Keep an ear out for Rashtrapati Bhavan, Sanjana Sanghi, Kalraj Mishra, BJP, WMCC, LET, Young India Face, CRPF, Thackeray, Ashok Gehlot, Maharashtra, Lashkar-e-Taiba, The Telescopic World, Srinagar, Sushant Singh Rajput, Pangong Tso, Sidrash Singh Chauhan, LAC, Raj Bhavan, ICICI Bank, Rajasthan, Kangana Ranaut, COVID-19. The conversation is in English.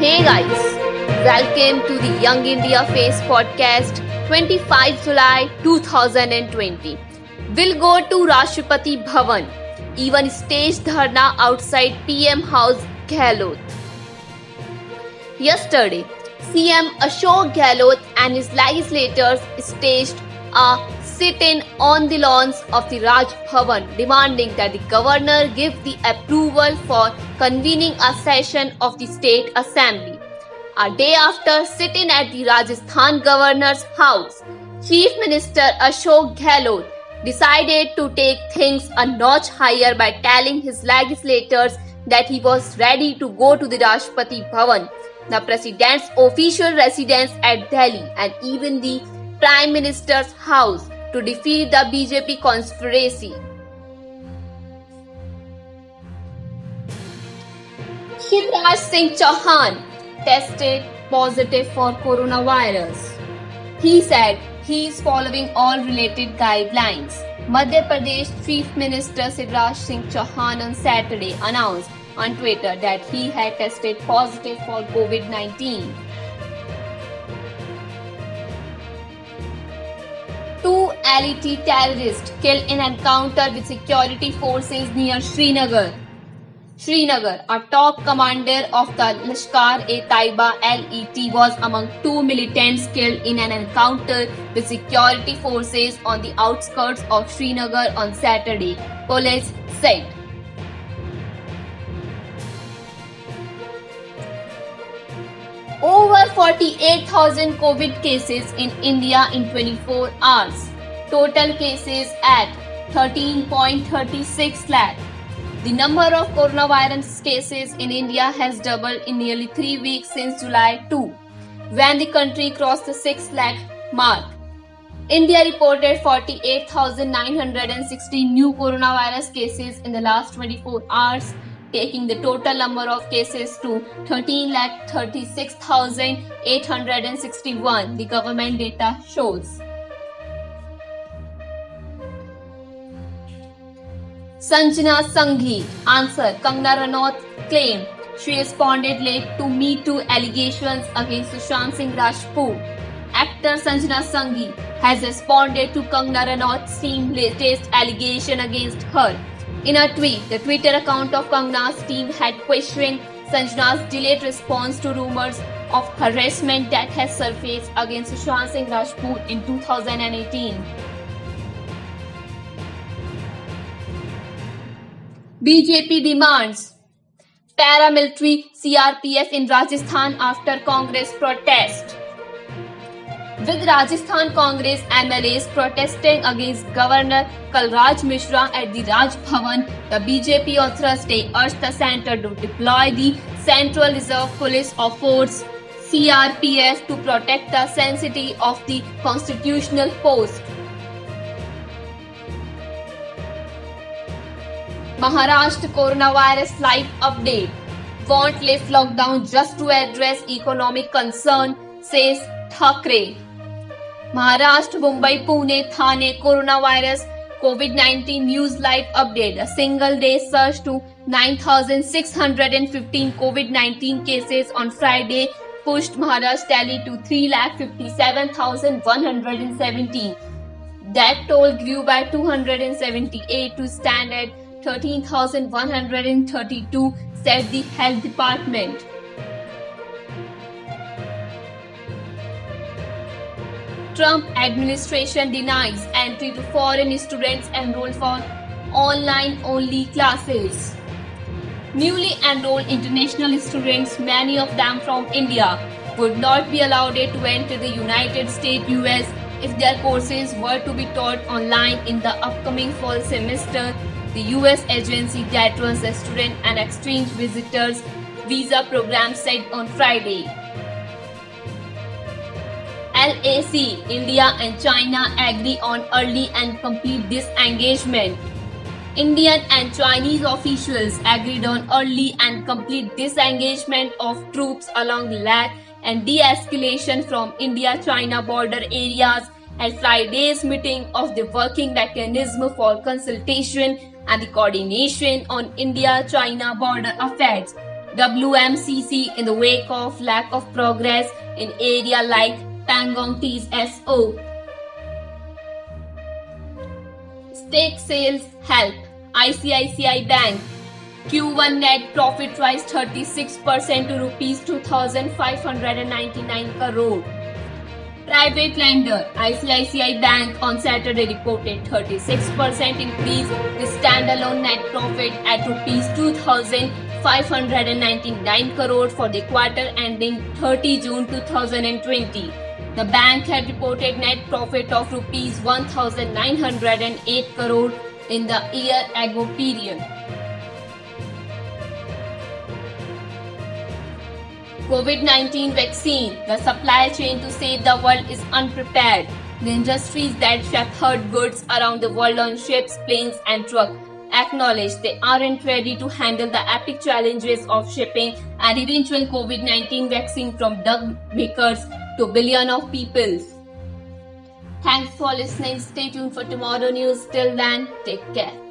Hey guys, welcome to the Young India Face podcast 25 July 2020. We'll go to Rashtrapati Bhavan. Even staged dharna outside PM House Gehlot. Yesterday, CM Ashok Gehlot and his legislators staged a sit-in on the lawns of the Raj Bhavan, demanding that the governor give the approval for convening a session of the state assembly. A day after sit-in at the Rajasthan governor's house, Chief Minister Ashok Gehlot decided to take things a notch higher by telling his legislators that he was ready to go to the Rashtrapati Bhavan, the president's official residence at Delhi, and even the Prime Minister's house to defeat the BJP conspiracy. Sidrash Singh Chauhan tested positive for coronavirus. He said he is following all related guidelines. Madhya Pradesh Chief Minister Sidrash Singh Chauhan on Saturday announced on Twitter that he had tested positive for COVID-19. 2 LAC terrorists killed in encounter with security forces near Srinagar. Srinagar, a top commander of the Lashkar-e-Taiba (LET), was among 2 militants killed in an encounter with security forces on the outskirts of Srinagar on Saturday, police said. Over 48,000 COVID cases in India in 24 hours. Total cases at 13.36 lakh. The number of coronavirus cases in India has doubled in nearly 3 weeks since July 2, when the country crossed the 6 lakh mark. India reported 48,960 new coronavirus cases in the last 24 hours, taking the total number of cases to 13,36,861, the government data shows. Sanjana Sanghi answered Kangana Ranaut's claim she responded late to Me Too allegations against Sushant Singh Rajput. Actor Sanjana Sanghi has responded to Kangana Ranaut's latest allegation against her. In a tweet, the Twitter account of Kangana's team had questioned Sanjana's delayed response to rumors of harassment that has surfaced against Sushant Singh Rajput in 2018. BJP demands paramilitary CRPF in Rajasthan after Congress protest. With Rajasthan Congress MLAs protesting against Governor Kalraj Mishra at the Raj Bhavan, the BJP on Thursday urged the centre to deploy the Central Reserve Police or Force CRPF to protect the sanctity of the constitutional post. Maharashtra coronavirus life update. Won't lift lockdown just to address economic concern, says Thackeray. Maharashtra, Mumbai, Pune, Thane coronavirus COVID-19 news live update. A single day surge to 9,615 COVID-19 cases on Friday pushed Maharashtra tally to 357,117. That toll grew by 278 to stand at 13,132, said the Health Department. Trump administration denies entry to foreign students enrolled for online-only classes. Newly enrolled international students, many of them from India, would not be allowed to enter the United States (US) if their courses were to be taught online in the upcoming fall semester, the U.S. agency that runs the student and exchange visitors visa program said on Friday. LAC, India and China agree on early and complete disengagement. Indian and Chinese officials agreed on early and complete disengagement of troops along the LAC and de-escalation from India-China border areas at Friday's meeting of the Working Mechanism for Consultation and the Coordination on India-China Border Affairs WMCC in the wake of lack of progress in area like Pangong Tso. Stake sales help. ICICI Bank Q1 net profit rise 36% to rupees 2,599 crore. Private lender ICICI Bank on Saturday reported 36% increase with standalone net profit at rupees 2,599 crore for the quarter ending 30 June 2020. The bank had reported net profit of rupees 1,908 crore in the year ago period. COVID-19 vaccine, the supply chain to save the world is unprepared. The industries that shepherd goods around the world on ships, planes and trucks acknowledge they aren't ready to handle the epic challenges of shipping and eventual COVID-19 vaccine from drug makers to billions of people. Thanks for listening. Stay tuned for tomorrow news. Till then, take care.